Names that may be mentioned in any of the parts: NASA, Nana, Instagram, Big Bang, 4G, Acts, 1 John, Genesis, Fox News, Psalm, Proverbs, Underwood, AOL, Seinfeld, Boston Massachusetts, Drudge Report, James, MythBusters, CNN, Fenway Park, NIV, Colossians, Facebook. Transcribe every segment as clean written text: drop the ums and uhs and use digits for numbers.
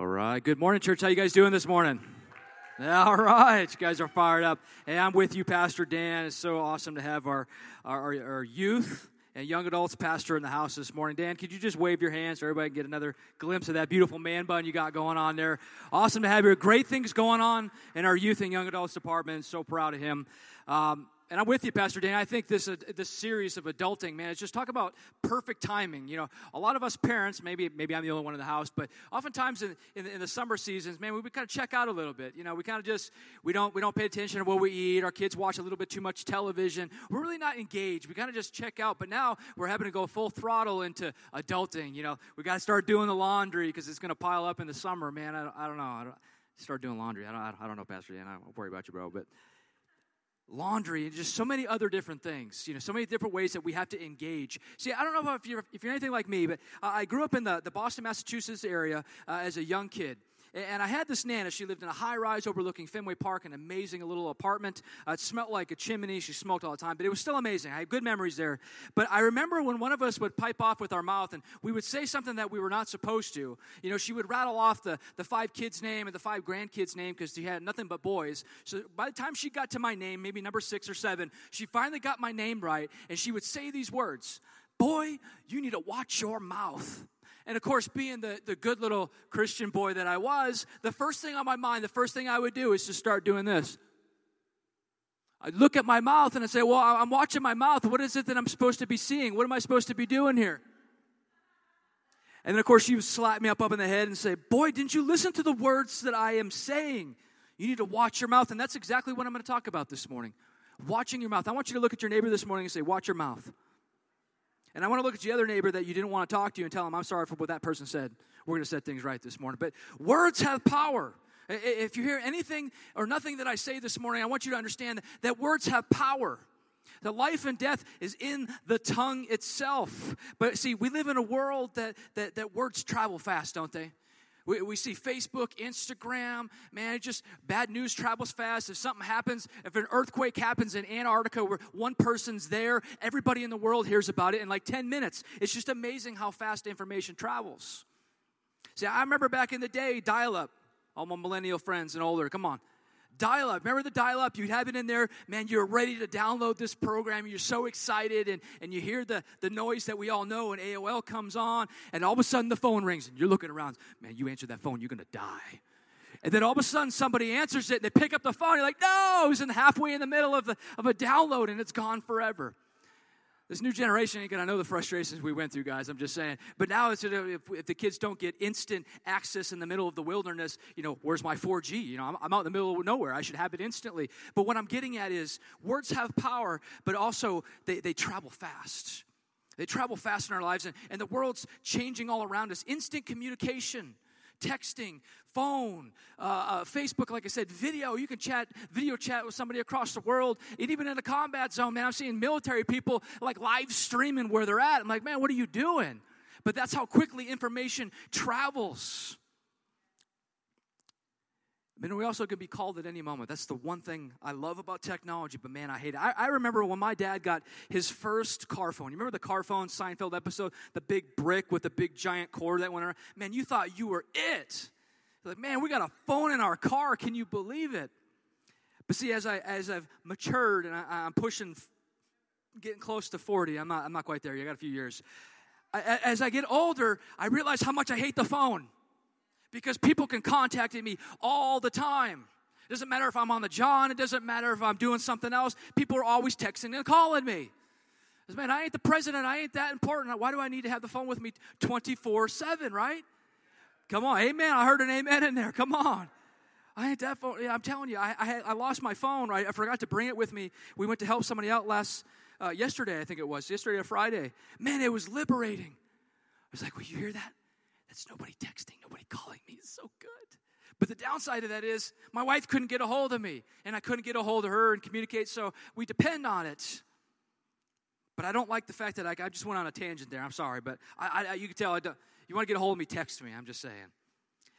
All right. Good morning, church. How you guys doing this morning? All right. You guys are fired up. Hey, I'm with you, Pastor Dan. It's so awesome to have our youth and young adults pastor in the house this morning. Dan, could you just wave your hands so everybody can get another glimpse of that beautiful man bun you got going on there? Awesome to have your great things going on in our youth and young adults department. So proud of him. And I'm with you, Pastor Dan. I think this series of adulting, man, it's just talk about perfect timing. You know, a lot of us parents, maybe I'm the only one in the house, but oftentimes in the summer seasons, man, we kind of check out a little bit. You know, we kind of just we don't pay attention to what we eat. Our kids watch a little bit too much television. We're really not engaged. We kind of just check out. But now we're having to go full throttle into adulting. You know, we got to start doing the laundry because it's going to pile up in the summer, man. I don't know. Start doing laundry. I don't know, Pastor Dan. I don't worry about you, bro. But laundry and just so many other different things, you know, so many different ways that we have to engage. See, I don't know if you're anything like me, but I grew up in the Boston, Massachusetts area as a young kid. And I had this Nana. She lived in a high-rise overlooking Fenway Park, an amazing little apartment. It smelled like a chimney. She smoked all the time, but it was still amazing. I had good memories there. But I remember when one of us would pipe off with our mouth, and we would say something that we were not supposed to. You know, she would rattle off the 5 kids' name and the 5 grandkids' name because she had nothing but boys. So by the time she got to my name, maybe number 6 or 7, she finally got my name right, and she would say these words, "Boy, you need to watch your mouth." And, of course, being the good little Christian boy that I was, the first thing on my mind, the first thing I would do is to start doing this. I'd look at my mouth and I'd say, well, I'm watching my mouth. What is it that I'm supposed to be seeing? What am I supposed to be doing here? And then, of course, she would slap me up in the head and say, boy, didn't you listen to the words that I am saying? You need to watch your mouth. And that's exactly what I'm going to talk about this morning, watching your mouth. I want you to look at your neighbor this morning and say, watch your mouth. And I want to look at the other neighbor that you didn't want to talk to and tell him, I'm sorry for what that person said. We're going to set things right this morning. But words have power. If you hear anything or nothing that I say this morning, I want you to understand that words have power. That life and death is in the tongue itself. But see, we live in a world that words travel fast, don't they? We see Facebook, Instagram, man, it just bad news travels fast. If something happens, if an earthquake happens in Antarctica where one person's there, everybody in the world hears about it in like 10 minutes. It's just amazing how fast information travels. See, I remember back in the day, dial-up. All my millennial friends and older, come on. Dial-up. Remember the dial-up? You'd have it in there. Man, you're ready to download this program. You're so excited, and you hear the noise that we all know, and AOL comes on, and all of a sudden the phone rings, and you're looking around. Man, you answer that phone, you're going to die. And then all of a sudden somebody answers it, and they pick up the phone. You're like, no, it was in halfway in the middle of a download, and it's gone forever. This new generation ain't going to know the frustrations we went through, guys. I'm just saying. But now it's, if the kids don't get instant access in the middle of the wilderness, you know, where's my 4G? You know, I'm out in the middle of nowhere. I should have it instantly. But what I'm getting at is words have power, but also they travel fast. They travel fast in our lives, and the world's changing all around us. Instant communication. Texting, phone, Facebook, like I said, video. You can video chat with somebody across the world. And even in the combat zone, man, I'm seeing military people like live streaming where they're at. I'm like, man, what are you doing? But that's how quickly information travels. Man, we also could be called at any moment. That's the one thing I love about technology, but man, I hate it. I remember when my dad got his first car phone. You remember the car phone Seinfeld episode? The big brick with the big giant cord that went around? Man, you thought you were it. You're like, man, we got a phone in our car. Can you believe it? But see, as I've matured and I'm pushing, getting close to 40, I'm not quite there. I got a few years. As I get older, I realize how much I hate the phone. Because people can contact me all the time. It doesn't matter if I'm on the John. It doesn't matter if I'm doing something else. People are always texting and calling me. Man, I ain't the president. I ain't that important. Why do I need to have the phone with me 24/7, right? Come on. Amen. I heard an amen in there. Come on. I ain't that phone. Yeah, I'm telling you, I lost my phone, right? I forgot to bring it with me. We went to help somebody out yesterday, I think it was. Yesterday or Friday. Man, it was liberating. I was like, well, you hear that? That's nobody texting, nobody calling me. It's so good. But the downside of that is my wife couldn't get a hold of me, and I couldn't get a hold of her and communicate, so we depend on it. But I don't like the fact that I just went on a tangent there. I'm sorry, but I you can tell I don't. You want to get a hold of me, text me. I'm just saying.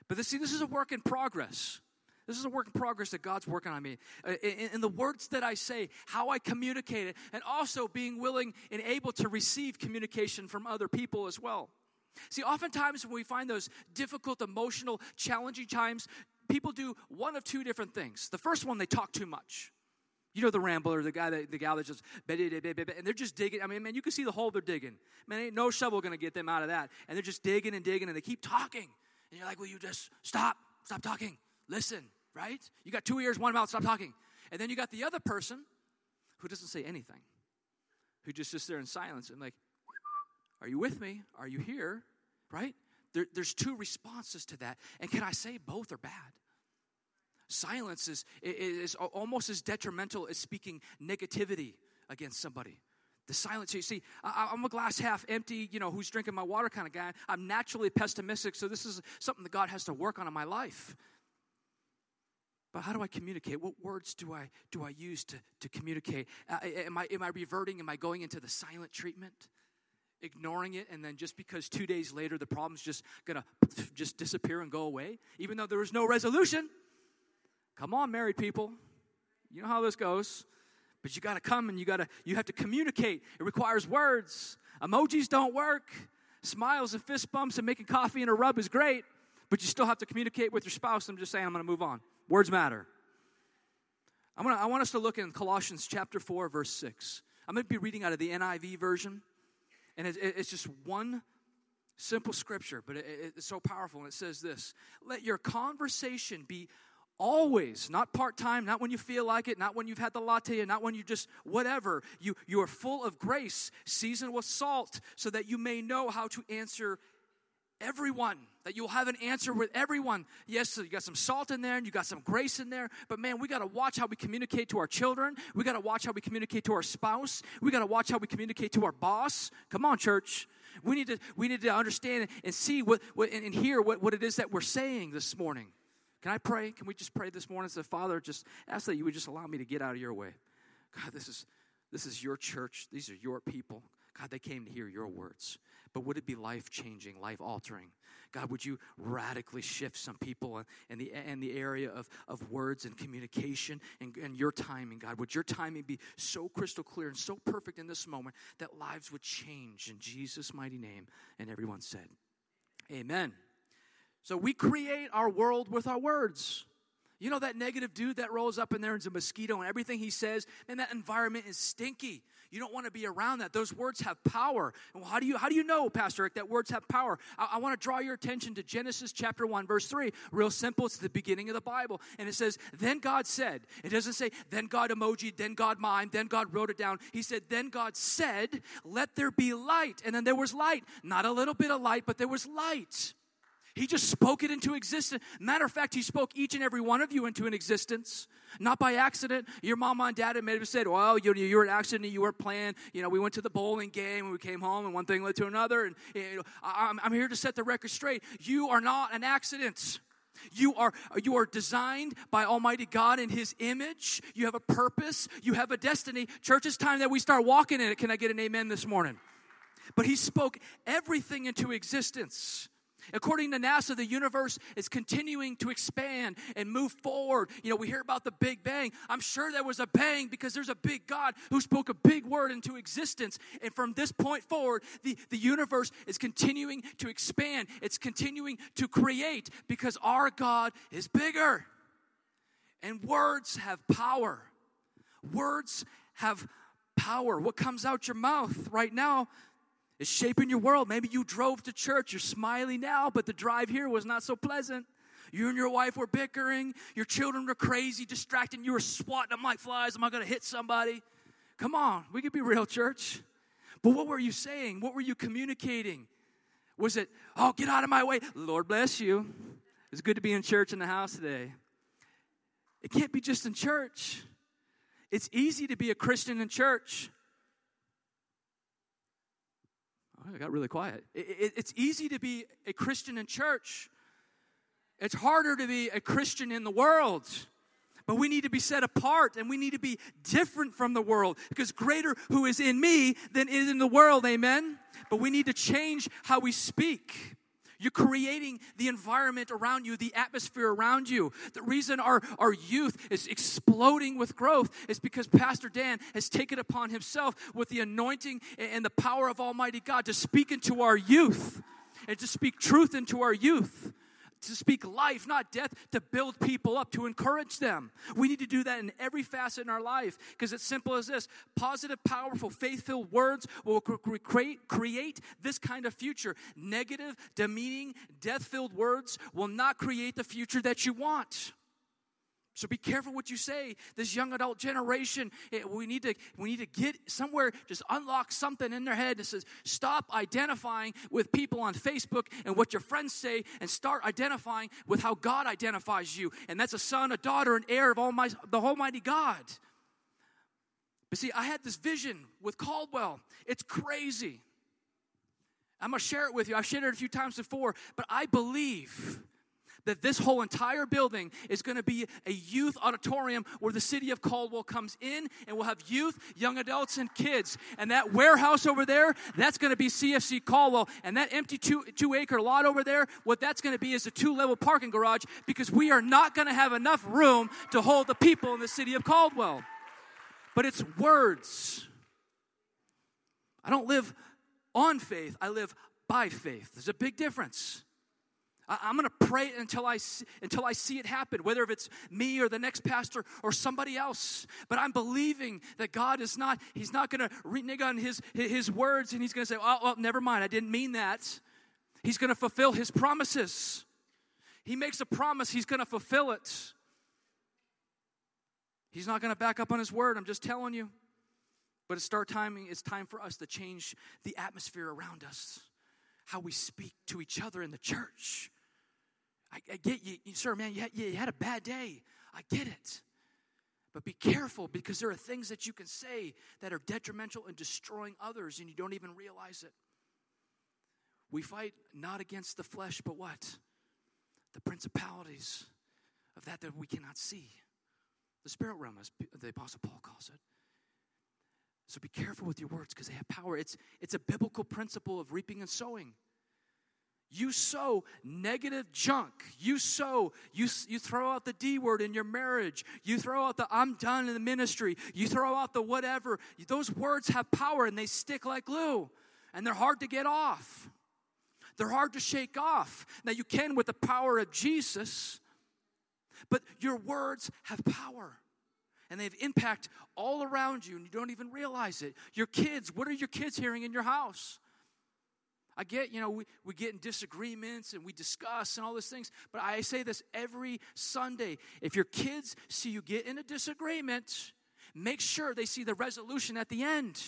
But this is a work in progress. This is a work in progress that God's working on me. In the words that I say, how I communicate it, and also being willing and able to receive communication from other people as well. See, oftentimes when we find those difficult, emotional, challenging times, people do one of two different things. The first one, they talk too much. You know, the rambler, the gal that's just, and they're just digging. I mean, man, you can see the hole they're digging. Man, ain't no shovel going to get them out of that. And they're just digging and digging, and they keep talking. And you're like, will you just stop talking, listen, right? You got two ears, one mouth, stop talking. And then you got the other person who doesn't say anything, who just sits there in silence and like, are you with me? Are you here? Right? There's two responses to that. And can I say both are bad? Silence is almost as detrimental as speaking negativity against somebody. The silence, you see, I'm a glass half empty, you know, who's drinking my water kind of guy. I'm naturally pessimistic, so this is something that God has to work on in my life. But how do I communicate? What words do I use to communicate? Am I reverting? Am I going into the silent treatment? Ignoring it, and then just because 2 days later the problem's just going to just disappear and go away, even though there was no resolution. Come on, married people. You know how this goes. But you got to come and you have to communicate. It requires words. Emojis don't work. Smiles and fist bumps and making coffee and a rub is great, but you still have to communicate with your spouse. I'm just saying, I'm going to move on. Words matter. I want us to look in Colossians chapter 4, verse 6. I'm going to be reading out of the NIV version. And it's just one simple scripture, but it's so powerful. And it says this: let your conversation be always, not part-time, not when you feel like it, not when you've had the latte, and not when you just whatever. You are full of grace, seasoned with salt, so that you may know how to answer everyone, that you'll have an answer with everyone. Yes, so you got some salt in there and you got some grace in there, but man, we got to watch how we communicate to our children. We got to watch how we communicate to our spouse. We got to watch how we communicate to our boss. Come on, church. We need to understand and see and hear what it is that we're saying this morning. Can I pray? Can we just pray this morning? Say, Father, just ask that you would just allow me to get out of your way. God, this is your church. These are your people. God, they came to hear your words. But would it be life-changing, life-altering? God, would you radically shift some people in the area of words and communication and your timing, God? Would your timing be so crystal clear and so perfect in this moment that lives would change in Jesus' mighty name? And everyone said, amen. So we create our world with our words. You know that negative dude that rolls up in there and is a mosquito and everything he says, and that environment is stinky. You don't want to be around that. Those words have power. And how do you know, Pastor Eric, that words have power? I want to draw your attention to Genesis chapter 1, verse 3. Real simple. It's the beginning of the Bible. And it says, then God said. It doesn't say, then God emoji, then God mime, then God wrote it down. He said, then God said, let there be light. And then there was light. Not a little bit of light, but there was light. He just spoke it into existence. Matter of fact, he spoke each and every one of you into an existence. Not by accident. Your mama and dad may have said, well, you were an accident. You were playing. You know, we went to the bowling game and we came home and one thing led to another. And I'm here to set the record straight. You are not an accident. You are designed by Almighty God in His image. You have a purpose. You have a destiny. Church, it's time that we start walking in it. Can I get an amen this morning? But he spoke everything into existence. According to NASA, the universe is continuing to expand and move forward. You know, we hear about the Big Bang. I'm sure there was a bang because there's a big God who spoke a big word into existence. And from this point forward, the universe is continuing to expand. It's continuing to create because our God is bigger. And words have power. Words have power. What comes out your mouth right now is shaping your world. Maybe you drove to church. You're smiling now, but the drive here was not so pleasant. You and your wife were bickering. Your children were crazy, distracting. You were swatting them like flies. Am I going to hit somebody? Come on. We could be real, church. But what were you saying? What were you communicating? Was it, oh, get out of my way. Lord bless you. It's good to be in church in the house today. It can't be just in church. It's easy to be a Christian in church. I got really quiet. It's easy to be a Christian in church. It's harder to be a Christian in the world. But we need to be set apart, and we need to be different from the world. Because greater who is in me than is in the world, amen? But we need to change how we speak. You're creating the environment around you, the atmosphere around you. The reason our youth is exploding with growth is because Pastor Dan has taken upon himself with the anointing and the power of Almighty God to speak into our youth. and to speak truth into our youth, to speak life, not death, to build people up, to encourage them. We need to do that in every facet in our life, because it's simple as this. Positive, powerful, faith-filled words will create this kind of future. Negative, demeaning, death-filled words will not create the future that you want. So be careful what you say. This young adult generation, we need to get somewhere, just unlock something in their head that says, stop identifying with people on Facebook and what your friends say, and start identifying with how God identifies you. And that's a son, a daughter, an heir of the Almighty God. But see, I had this vision with Caldwell. It's crazy. I'm going to share it with you. I've shared it a few times before, but I believe that this whole entire building is going to be a youth auditorium where the city of Caldwell comes in, and we'll have youth, young adults, and kids. And that warehouse over there, that's going to be CFC Caldwell. And that empty two-acre lot over there, what that's going to be is a two-level parking garage, because we are not going to have enough room to hold the people in the city of Caldwell. But it's words. I don't live on faith. I live by faith. There's a big difference. I'm going to pray until I see it happen, whether if it's me or the next pastor or somebody else. But I'm believing that God is not, he's not going to renege on his words, and he's going to say, oh, well, never mind, I didn't mean that. He's going to fulfill his promises. He makes a promise, he's going to fulfill it. He's not going to back up on his word, I'm just telling you. But it's time for us to change the atmosphere around us, how we speak to each other in the church. I get you, sir, man, you had a bad day. I get it. But be careful, because there are things that you can say that are detrimental and destroying others, and you don't even realize it. We fight not against the flesh, but what? The principalities of that we cannot see. The spirit realm, as the Apostle Paul calls it. So be careful with your words, because they have power. It's a biblical principle of reaping and sowing. You sow negative junk. You throw out the D word in your marriage. You throw out the I'm done in the ministry. You throw out the whatever. Those words have power, and they stick like glue. And they're hard to get off. They're hard to shake off. Now, you can with the power of Jesus. But your words have power. And they have impact all around you, and you don't even realize it. Your kids, what are your kids hearing in your house? I get, we get in disagreements and we discuss and all those things. But I say this every Sunday. If your kids see you get in a disagreement, make sure they see the resolution at the end.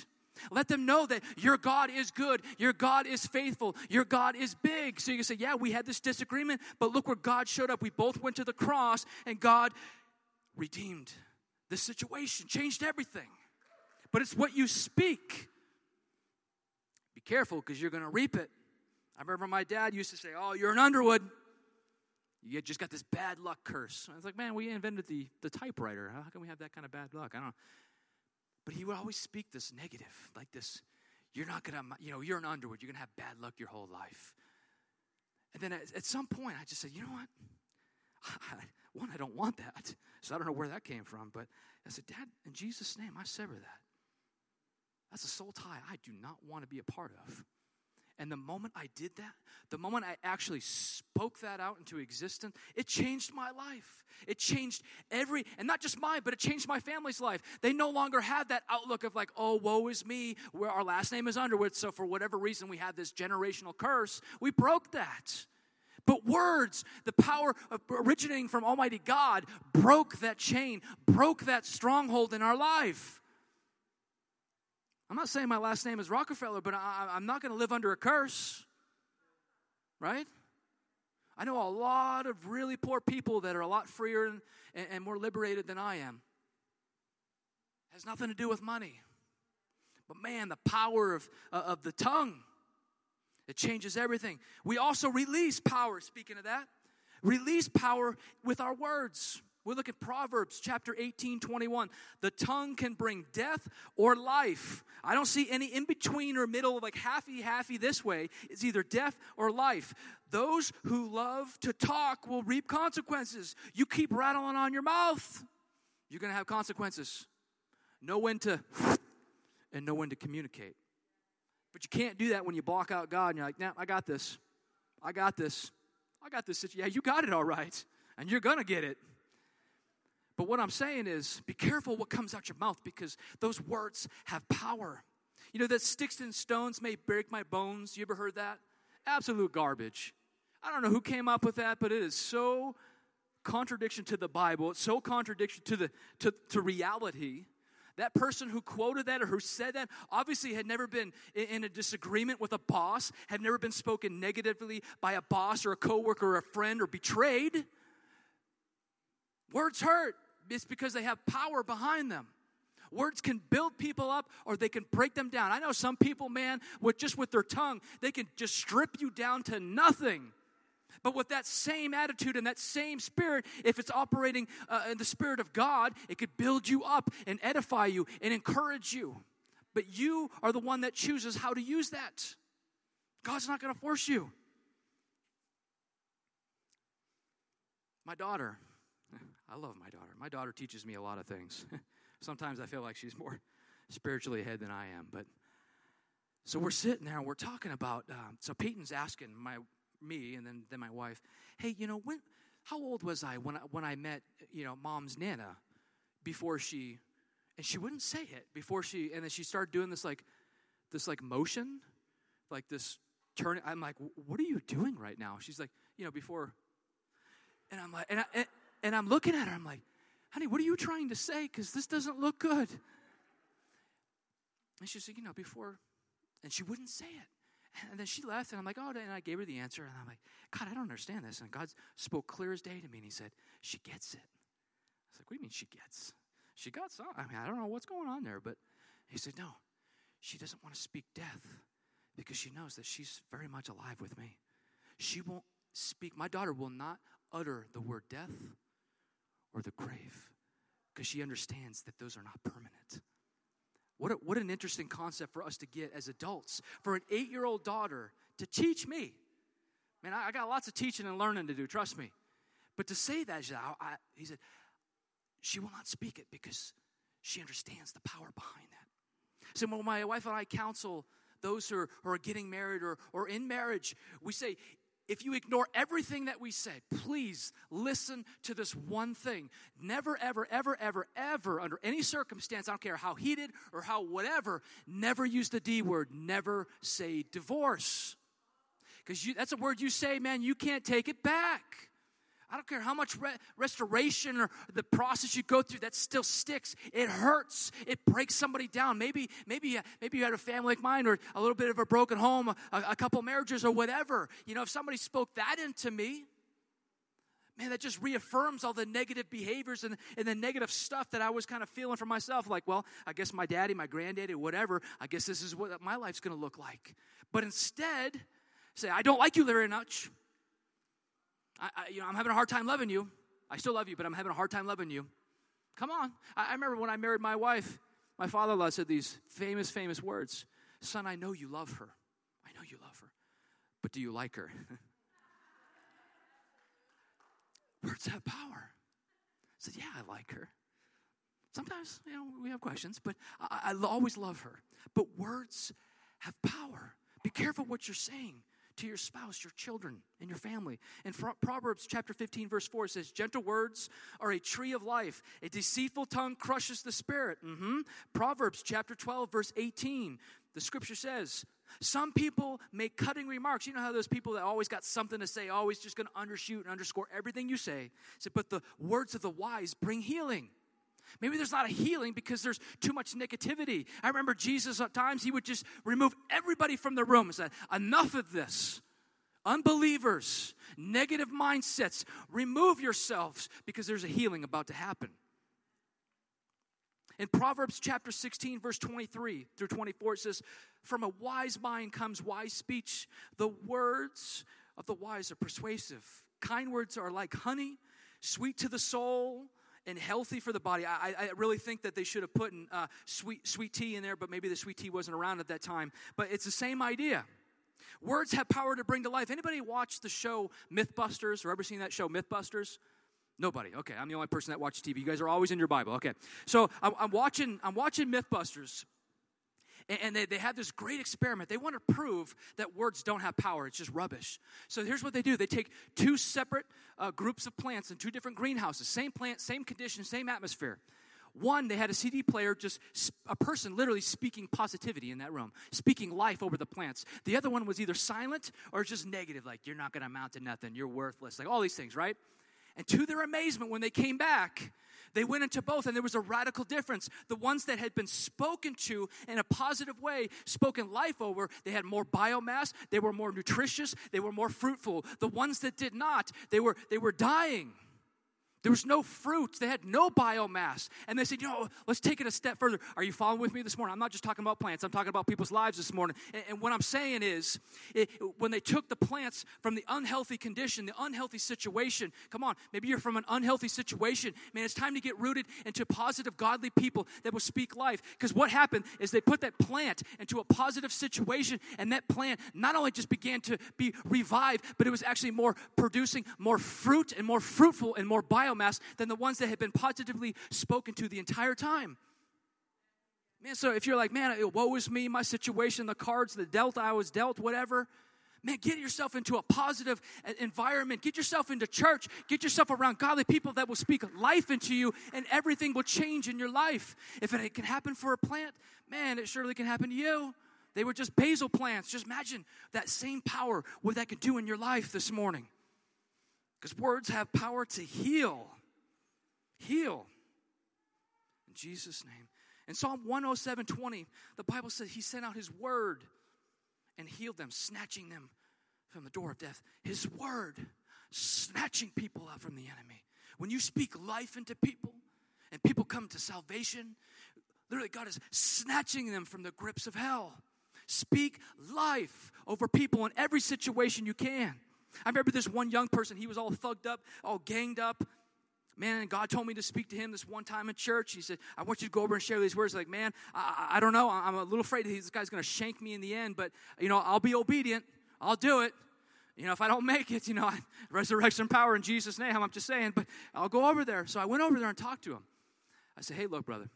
Let them know that your God is good, your God is faithful, your God is big. So you can say, yeah, we had this disagreement, but look where God showed up. We both went to the cross, and God redeemed this situation, changed everything. But it's what you speak. Be careful, because you're going to reap it. I remember my dad used to say, oh, you're an Underwood. You just got this bad luck curse. I was like, man, we invented the typewriter. How can we have that kind of bad luck? I don't know. But he would always speak this negative, like this. You're not going to, you're an Underwood. You're going to have bad luck your whole life. And then at some point, I just said, you know what? One, I don't want that. So I don't know where that came from. But I said, Dad, in Jesus' name, I sever that. That's a soul tie I do not want to be a part of. And the moment I did that, the moment I actually spoke that out into existence, it changed my life. It changed and not just mine, but it changed my family's life. They no longer had that outlook of like, oh, woe is me, where our last name is Underwood, so for whatever reason we had this generational curse. We broke that. But words, the power of originating from Almighty God, broke that chain, broke that stronghold in our life. I'm not saying my last name is Rockefeller, but I'm not going to live under a curse, right? I know a lot of really poor people that are a lot freer and more liberated than I am. It has nothing to do with money. But man, the power of the tongue. It changes everything. We also release power, speaking of that. Release power with our words. We look at Proverbs chapter 18:21. The tongue can bring death or life. I don't see any in-between or middle, like halfy this way. It's either death or life. Those who love to talk will reap consequences. You keep rattling on your mouth, you're going to have consequences. Know when to and know when to communicate. But you can't do that when you block out God and you're like, nah, I got this. I got this. I got this. Yeah, you got it all right, and you're going to get it. But what I'm saying is be careful what comes out your mouth because those words have power. You know that sticks and stones may break my bones. You ever heard that? Absolute garbage. I don't know who came up with that, but it is so contradiction to the Bible. It's so contradiction to reality. That person who quoted that or who said that obviously had never been in a disagreement with a boss, had never been spoken negatively by a boss or a coworker or a friend or betrayed. Words hurt. It's because they have power behind them. Words can build people up or they can break them down. I know some people, man, with their tongue, they can just strip you down to nothing. But with that same attitude and that same spirit, if it's operating in the Spirit of God, it could build you up and edify you and encourage you. But you are the one that chooses how to use that. God's not going to force you. My daughter, I love my daughter. My daughter teaches me a lot of things. Sometimes I feel like she's more spiritually ahead than I am. But so we're sitting there and we're talking about, so Peyton's asking me and then my wife, hey, you know, how old was I when I met, you know, Mom's Nana and she wouldn't say it and then she started doing this motion, like this turning. I'm like, what are you doing right now? She's like, you know, before, and I'm like, and I'm looking at her, I'm like, honey, what are you trying to say? Because this doesn't look good. And she's like, you know, before, and she wouldn't say it. And then she left, and I'm like, oh, and I gave her the answer. And I'm like, God, I don't understand this. And God spoke clear as day to me, and he said, she gets it. I was like, what do you mean she gets? She got some. I mean, I don't know what's going on there. But he said, no, she doesn't want to speak death because she knows that she's very much alive with me. She won't speak. My daughter will not utter the word death or the grave because she understands that those are not permanent. What an interesting concept for us to get as adults. For an 8-year-old daughter to teach me. Man, I got lots of teaching and learning to do, trust me. But to say that, he said, she will not speak it because she understands the power behind that. So when my wife and I counsel those who are getting married or in marriage, we say, if you ignore everything that we said, please listen to this one thing. Never, ever, ever, ever, ever, under any circumstance, I don't care how heated or how whatever, never use the D word. Never say divorce. Because that's a word you say, man, you can't take it back. I don't care how much restoration or the process you go through, that still sticks. It hurts. It breaks somebody down. Maybe you had a family like mine or a little bit of a broken home, a couple marriages or whatever. You know, if somebody spoke that into me, man, that just reaffirms all the negative behaviors and the negative stuff that I was kind of feeling for myself. Like, well, I guess my daddy, my granddaddy, whatever, I guess this is what my life's going to look like. But instead, say, I don't like you very much. I'm having a hard time loving you. I still love you, but I'm having a hard time loving you. Come on. I remember when I married my wife, my father-in-law said these famous, famous words. Son, I know you love her. I know you love her. But do you like her? Words have power. I said, yeah, I like her. Sometimes, you know, we have questions, but I always love her. But words have power. Be careful what you're saying to your spouse, your children, and your family. In Proverbs chapter 15, verse 4, it says, gentle words are a tree of life. A deceitful tongue crushes the spirit. Proverbs chapter 12, verse 18, the scripture says, some people make cutting remarks. You know how those people that always got something to say, always just going to undershoot and underscore everything you say. Said, but the words of the wise bring healing. Maybe there's not a healing because there's too much negativity. I remember Jesus at times, he would just remove everybody from the room and say, enough of this. Unbelievers, negative mindsets, remove yourselves because there's a healing about to happen. In Proverbs chapter 16, verse 23 through 24, it says, from a wise mind comes wise speech. The words of the wise are persuasive. Kind words are like honey, sweet to the soul, and healthy for the body. I really think that they should have put in sweet tea in there, but maybe the sweet tea wasn't around at that time. But it's the same idea. Words have power to bring to life. Anybody watch the show MythBusters or ever seen that show MythBusters? Nobody. Okay, I'm the only person that watches TV. You guys are always in your Bible. Okay, so I'm watching MythBusters, And they had this great experiment. They want to prove that words don't have power. It's just rubbish. So here's what they do. They take two separate groups of plants in two different greenhouses. Same plant, same condition, same atmosphere. One, they had a CD player, just a person literally speaking positivity in that room, speaking life over the plants. The other one was either silent or just negative, like, you're not going to amount to nothing, you're worthless, like all these things, right? And to their amazement, when they came back, they went into both, and there was a radical difference. The ones that had been spoken to in a positive way, spoken life over, they had more biomass, they were more nutritious, they were more fruitful. The ones that did not, they were dying. There was no fruit. They had no biomass. And they said, you know, let's take it a step further. Are you following with me this morning? I'm not just talking about plants. I'm talking about people's lives this morning. And what I'm saying is, when they took the plants from the unhealthy condition, the unhealthy situation, come on, maybe you're from an unhealthy situation. Man, it's time to get rooted into positive, godly people that will speak life. Because what happened is they put that plant into a positive situation, and that plant not only just began to be revived, but it was actually more producing more fruit and more fruitful and more biomass than the ones that had been positively spoken to the entire time. Man, so if you're like, man, woe is me, my situation, the cards, the dealt I was dealt, whatever. Man, get yourself into a positive environment. Get yourself into church. Get yourself around godly people that will speak life into you, and everything will change in your life. If it can happen for a plant, man, it surely can happen to you. They were just basil plants. Just imagine that same power, what that could do in your life this morning. Because words have power to heal. Heal. In Jesus' name. In Psalm 107:20, the Bible says he sent out his word and healed them, snatching them from the door of death. His word, snatching people out from the enemy. When you speak life into people and people come to salvation, literally God is snatching them from the grips of hell. Speak life over people in every situation you can. I remember this one young person, he was all thugged up, all ganged up. Man, and God told me to speak to him this one time in church. He said, I want you to go over and share these words. Like, man, I don't know. I'm a little afraid this guy's going to shank me in the end. But, you know, I'll be obedient. I'll do it. You know, if I don't make it, you know, resurrection power in Jesus' name. I'm just saying. But I'll go over there. So I went over there and talked to him. I said, hey, look, brother.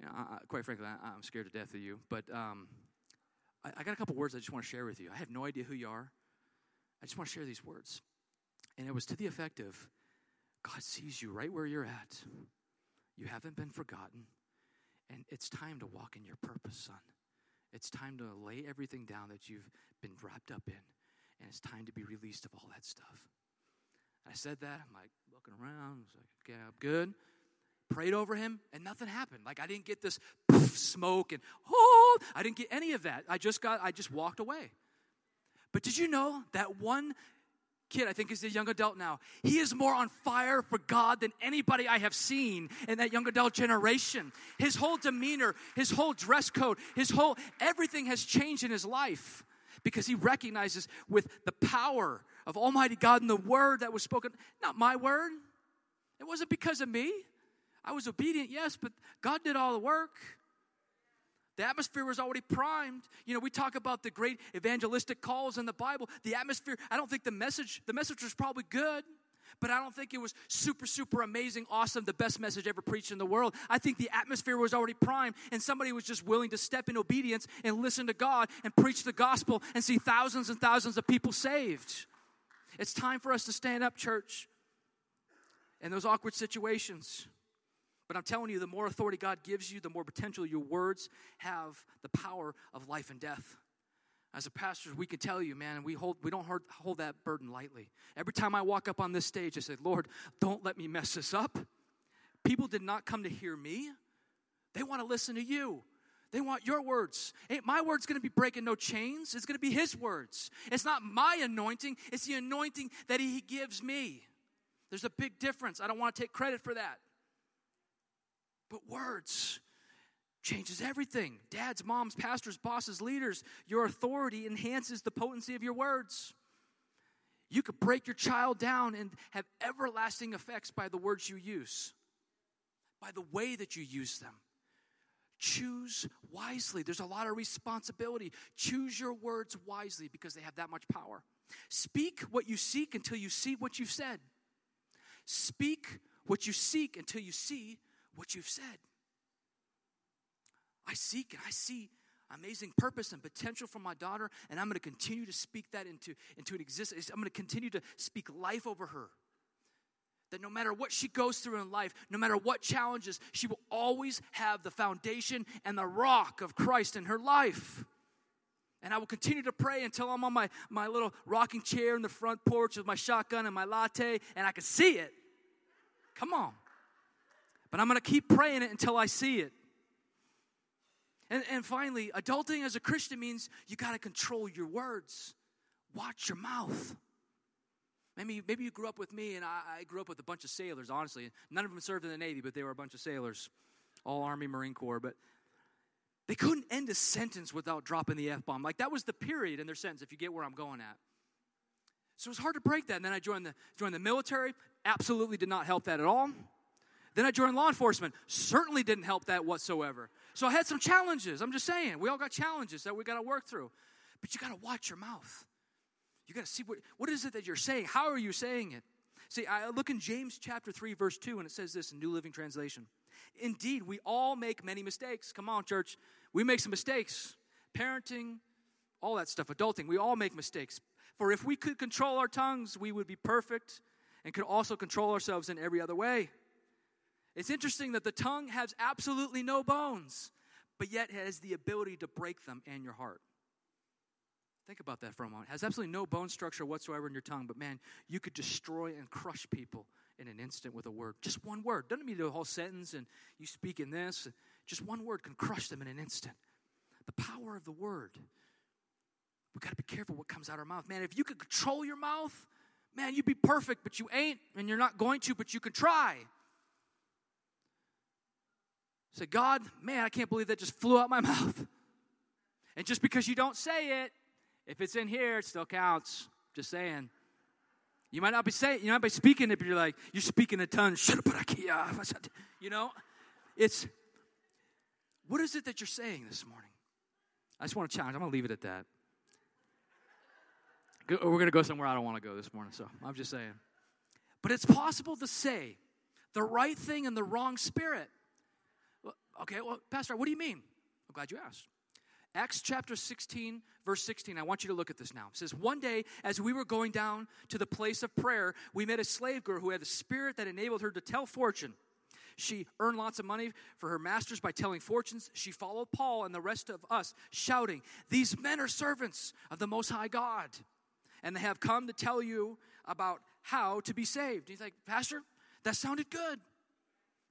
You know, quite frankly, I'm scared to death of you. But I got a couple words I just want to share with you. I have no idea who you are. I just want to share these words. And it was to the effect of, God sees you right where you're at. You haven't been forgotten. And it's time to walk in your purpose, son. It's time to lay everything down that you've been wrapped up in. And it's time to be released of all that stuff. And I said that. I'm like looking around. I was like, okay, I'm good. Prayed over him, and nothing happened. Like, I didn't get this poof, smoke and, oh, I didn't get any of that. I just walked away. But did you know that one kid, I think is a young adult now, he is more on fire for God than anybody I have seen in that young adult generation. His whole demeanor, his whole dress code, his whole everything has changed in his life because he recognizes with the power of Almighty God and the word that was spoken, not my word. It wasn't because of me. I was obedient, yes, but God did all the work. The atmosphere was already primed. You know, we talk about the great evangelistic calls in the Bible. The atmosphere, I don't think the message was probably good, but I don't think it was super, super amazing, awesome, the best message ever preached in the world. I think the atmosphere was already primed, and somebody was just willing to step in obedience and listen to God and preach the gospel and see thousands and thousands of people saved. It's time for us to stand up, church, in those awkward situations. But I'm telling you, the more authority God gives you, the more potential your words have the power of life and death. As a pastor, we can tell you, man, we don't hold that burden lightly. Every time I walk up on this stage, I say, Lord, don't let me mess this up. People did not come to hear me. They want to listen to you. They want your words. Ain't my word's going to be breaking no chains. It's going to be his words. It's not my anointing. It's the anointing that he gives me. There's a big difference. I don't want to take credit for that. But words changes everything. Dads, moms, pastors, bosses, leaders, your authority enhances the potency of your words. You could break your child down and have everlasting effects by the words you use, by the way that you use them. Choose wisely. There's a lot of responsibility. Choose your words wisely because they have that much power. Speak what you seek until you see what you've said. Speak what you seek until you see what you've said. I seek and I see amazing purpose and potential for my daughter, and I'm going to continue to speak that into an existence. I'm going to continue to speak life over her. That no matter what she goes through in life, no matter what challenges, she will always have the foundation and the rock of Christ in her life. And I will continue to pray until I'm on my little rocking chair in the front porch with my shotgun and my latte, and I can see it. Come on. But I'm going to keep praying it until I see it. And finally, adulting as a Christian means you got to control your words. Watch your mouth. Maybe you grew up with me, and I grew up with a bunch of sailors, honestly. None of them served in the Navy, but they were a bunch of sailors. All Army, Marine Corps, but they couldn't end a sentence without dropping the F-bomb. Like, that was the period in their sentence, if you get where I'm going at. So it was hard to break that. And then I joined the military. Absolutely did not help that at all. Then I joined law enforcement. Certainly didn't help that whatsoever. So I had some challenges. I'm just saying. We all got challenges that we got to work through. But you got to watch your mouth. You got to see what is it that you're saying. How are you saying it? See, I look in James chapter 3, verse 2, and it says this in New Living Translation. Indeed, we all make many mistakes. Come on, church. We make some mistakes. Parenting, all that stuff, adulting. We all make mistakes. For if we could control our tongues, we would be perfect and could also control ourselves in every other way. It's interesting that the tongue has absolutely no bones, but yet has the ability to break them and your heart. Think about that for a moment. It has absolutely no bone structure whatsoever in your tongue, but man, you could destroy and crush people in an instant with a word. Just one word. Doesn't mean the whole sentence and you speak in this. Just one word can crush them in an instant. The power of the word. We've got to be careful what comes out of our mouth. Man, if you could control your mouth, man, you'd be perfect, but you ain't, and you're not going to, but you can try. Say, so God, man, I can't believe that just flew out my mouth. And just because you don't say it, if it's in here, it still counts. Just saying. You might not be saying, you might be speaking it, but you're like, you're speaking a ton. You know, it's, what is it that you're saying this morning? I just want to challenge. I'm going to leave it at that. We're going to go somewhere I don't want to go this morning, so I'm just saying. But it's possible to say the right thing in the wrong spirit. Okay, well, Pastor, what do you mean? I'm glad you asked. Acts chapter 16, verse 16. I want you to look at this now. It says, one day, as we were going down to the place of prayer, we met a slave girl who had a spirit that enabled her to tell fortune. She earned lots of money for her masters by telling fortunes. She followed Paul and the rest of us, shouting, these men are servants of the Most High God, and they have come to tell you about how to be saved. He's like, Pastor, that sounded good.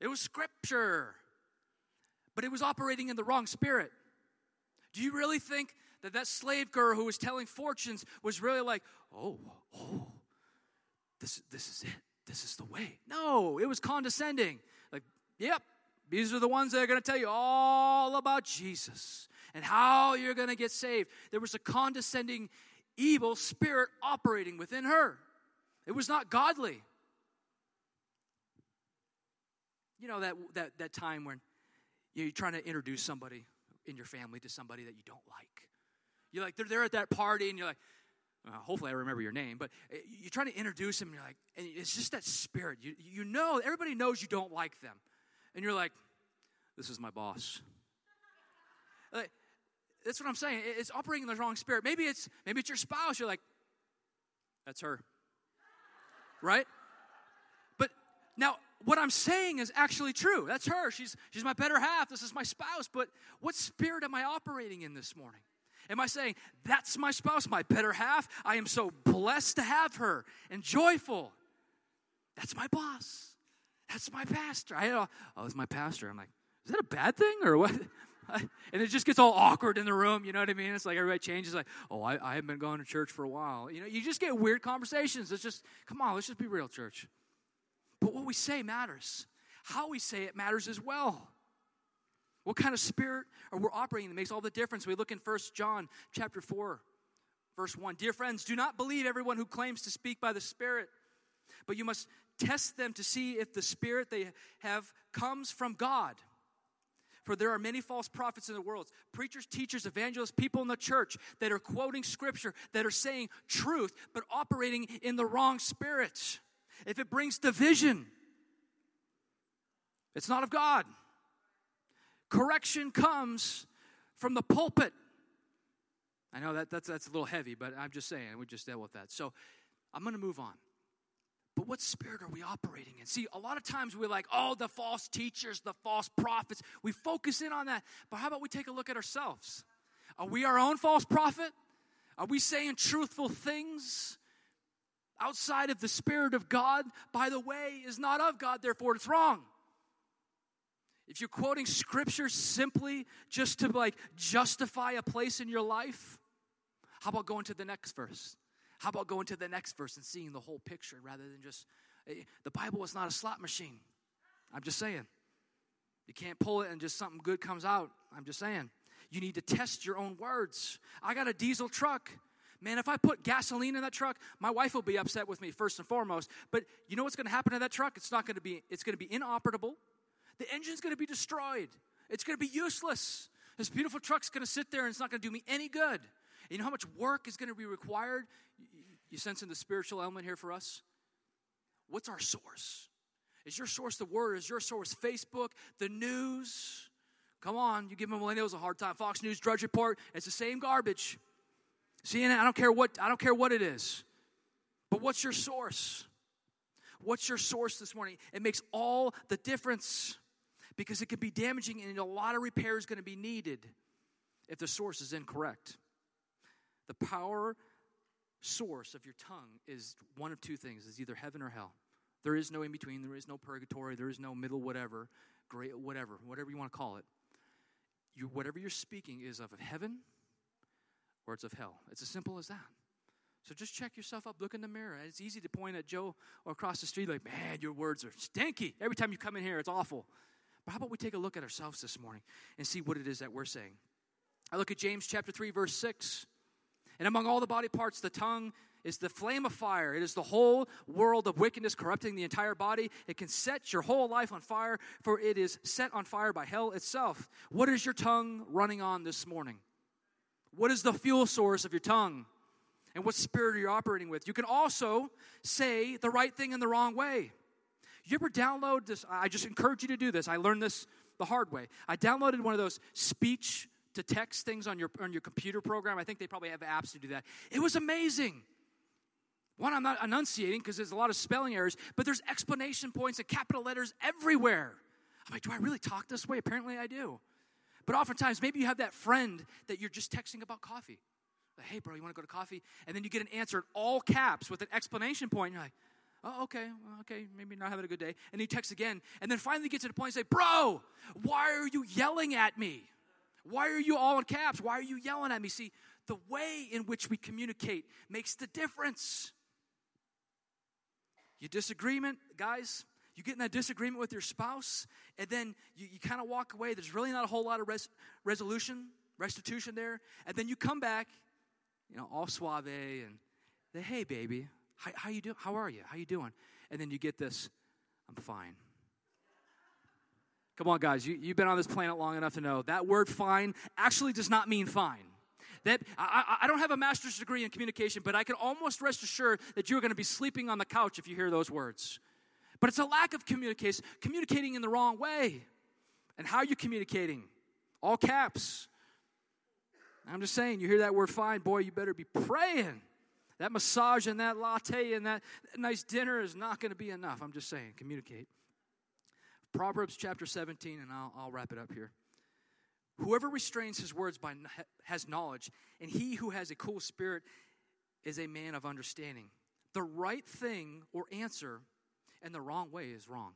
It was scripture, but it was operating in the wrong spirit. Do you really think that slave girl who was telling fortunes was really like, oh, this is it. This is the way. No, it was condescending. Like, yep, these are the ones that are going to tell you all about Jesus and how you're going to get saved. There was a condescending, evil spirit operating within her. It was not godly. You know that time when you're trying to introduce somebody in your family to somebody that you don't like. You're like, they're there at that party, and you're like, well, hopefully I remember your name, but you're trying to introduce them, and you're like, and it's just that spirit. You know, everybody knows you don't like them. And you're like, this is my boss. Like, that's what I'm saying. It's operating in the wrong spirit. Maybe it's your spouse. You're like, that's her. Right? But now, what I'm saying is actually true. That's her. She's my better half. This is my spouse. But what spirit am I operating in this morning? Am I saying, that's my spouse, my better half? I am so blessed to have her and joyful. That's my boss. That's my pastor. It's my pastor. I'm like, is that a bad thing or what? And it just gets all awkward in the room. You know what I mean? It's like everybody changes. Like, I haven't been going to church for a while. You know, you just get weird conversations. It's just, come on, let's just be real, church. But what we say matters. How we say it matters as well. What kind of spirit are we operating in? It makes all the difference. We look in 1 John chapter 4, verse 1. Dear friends, do not believe everyone who claims to speak by the Spirit, but you must test them to see if the spirit they have comes from God. For there are many false prophets in the world, preachers, teachers, evangelists, people in the church that are quoting scripture, that are saying truth, but operating in the wrong spirit. If it brings division, it's not of God. Correction comes from the pulpit. I know that's a little heavy, but I'm just saying, we just dealt with that. So I'm going to move on. But what spirit are we operating in? See, a lot of times we're like, oh, the false teachers, the false prophets. We focus in on that. But how about we take a look at ourselves? Are we our own false prophet? Are we saying truthful things outside of the Spirit of God? By the way, is not of God, therefore it's wrong. If you're quoting Scripture simply just to like justify a place in your life, how about going to the next verse? How about going to the next verse and seeing the whole picture rather than just, the Bible is not a slot machine. I'm just saying. You can't pull it and just something good comes out. I'm just saying. You need to test your own words. I got a diesel truck. Man, if I put gasoline in that truck, my wife will be upset with me first and foremost. But you know what's going to happen to that truck? It's going to be inoperable. The engine's going to be destroyed. It's going to be useless. This beautiful truck's going to sit there and it's not going to do me any good. And you know how much work is going to be required? You sensing the spiritual element here for us? What's our source? Is your source the Word? Is your source Facebook, the news? Come on, you give millennials a hard time. Fox News, Drudge Report, it's the same garbage. CNN, I don't care what it is. But what's your source? What's your source this morning? It makes all the difference because it could be damaging and a lot of repair is going to be needed if the source is incorrect. The power source of your tongue is one of two things. It's either heaven or hell. There is no in between. There is no purgatory. There is no middle whatever, great whatever you want to call it. Whatever you're speaking is of heaven or it's of hell. It's as simple as that. So just check yourself up. Look in the mirror. It's easy to point at Joe or across the street like, man, your words are stinky. Every time you come in here, it's awful. But how about we take a look at ourselves this morning and see what it is that we're saying. I look at James chapter 3, verse 6. And among all the body parts, the tongue is the flame of fire. It is the whole world of wickedness corrupting the entire body. It can set your whole life on fire, for it is set on fire by hell itself. What is your tongue running on this morning? What is the fuel source of your tongue? And what spirit are you operating with? You can also say the right thing in the wrong way. You ever download this? I just encourage you to do this. I learned this the hard way. I downloaded one of those speech to text things on your computer program. I think they probably have apps to do that. It was amazing. One, I'm not enunciating because there's a lot of spelling errors, but there's explanation points and capital letters everywhere. I'm like, do I really talk this way? Apparently I do. But oftentimes, maybe you have that friend that you're just texting about coffee. Like, hey, bro, you want to go to coffee? And then you get an answer in all caps with an explanation point. And you're like, oh, okay, maybe not having a good day. And he texts again. And then finally gets to the point and say, bro, why are you yelling at me? Why are you all in caps? Why are you yelling at me? See, the way in which we communicate makes the difference. Your disagreement, guys, you get in that disagreement with your spouse, and then you kind of walk away. There's really not a whole lot of restitution there. And then you come back, all suave, and say, hey, baby, how you doing? How are you? How you doing? And then you get this, I'm fine. Come on, guys, you've been on this planet long enough to know that word fine actually does not mean fine. That I don't have a master's degree in communication, but I can almost rest assured that you're going to be sleeping on the couch if you hear those words. But it's a lack of communication, communicating in the wrong way. And how are you communicating? All caps. I'm just saying, you hear that word fine, boy, you better be praying. That massage and that latte and that nice dinner is not going to be enough. I'm just saying, communicate. Proverbs chapter 17, and I'll wrap it up here. Whoever restrains his words has knowledge, and he who has a cool spirit is a man of understanding. The right thing or answer in the wrong way is wrong.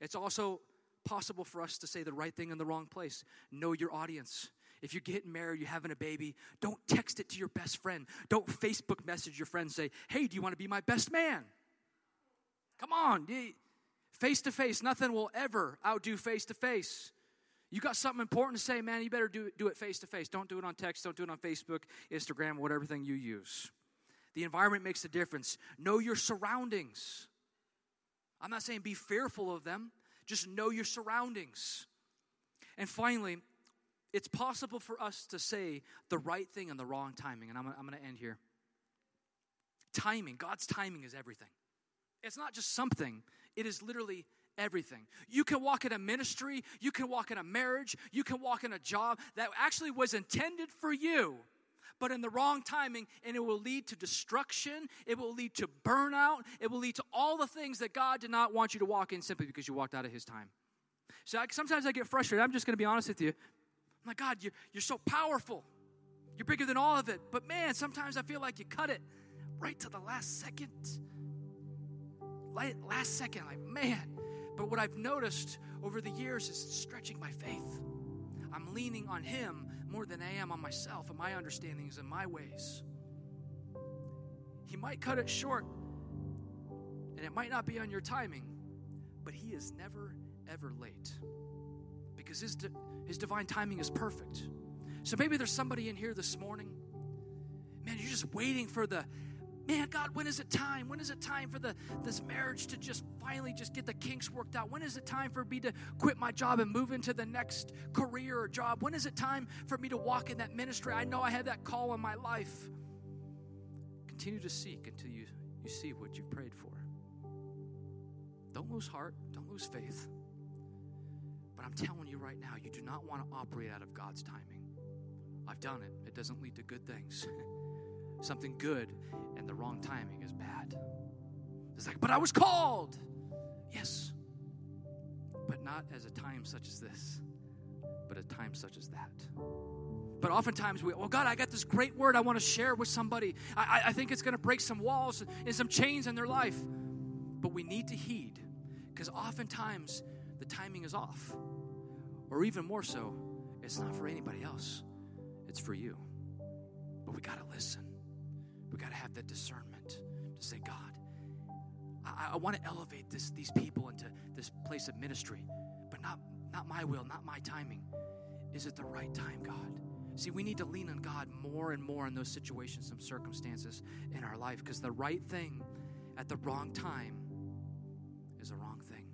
It's also possible for us to say the right thing in the wrong place. Know your audience. If you're getting married, you're having a baby, don't text it to your best friend. Don't Facebook message your friend, say, hey, do you want to be my best man? Come on, face-to-face, nothing will ever outdo face-to-face. You got something important to say, man, you better do it face-to-face. Don't do it on text. Don't do it on Facebook, Instagram, whatever thing you use. The environment makes a difference. Know your surroundings. I'm not saying be fearful of them. Just know your surroundings. And finally, it's possible for us to say the right thing in the wrong timing. And I'm going to end here. Timing. God's timing is everything. It's not just something. It is literally Everything. You can walk in a ministry. You can walk in a marriage. You can walk in a job that actually was intended for you, but in the wrong timing, and it will lead to destruction. It will lead to burnout. It will lead to all the things that God did not want you to walk in simply because you walked out of his time. So sometimes I get frustrated. I'm just going to be honest with you. I'm like, God, you're so powerful. You're bigger than all of it. But man, sometimes I feel like you cut it right to the last second. Like, man. But what I've noticed over the years is stretching my faith. I'm leaning on him more than I am on myself and my understandings and my ways. He might cut it short, and it might not be on your timing, but he is never, ever late because his divine timing is perfect. So maybe there's somebody in here this morning, man, you're just waiting for God, when is it time? When is it time for this marriage to just finally just get the kinks worked out? When is it time for me to quit my job and move into the next career or job? When is it time for me to walk in that ministry? I know I have that call in my life. Continue to seek until you see what you've prayed for. Don't lose heart. Don't lose faith. But I'm telling you right now, you do not want to operate out of God's timing. I've done it. It doesn't lead to good things. Something good and the wrong timing is bad. It's like, but I was called. Yes, but not as a time such as this, but a time such as that. But oftentimes God, I got this great word I want to share with somebody. I think it's going to break some walls and some chains in their life. But we need to heed because oftentimes the timing is off. Or even more so, it's not for anybody else. It's for you. But we got to listen. We got to have that discernment to say, God, I want to elevate these people into this place of ministry, but not my will, not my timing. Is it the right time, God? See, we need to lean on God more and more in those situations and circumstances in our life because the right thing at the wrong time is the wrong thing.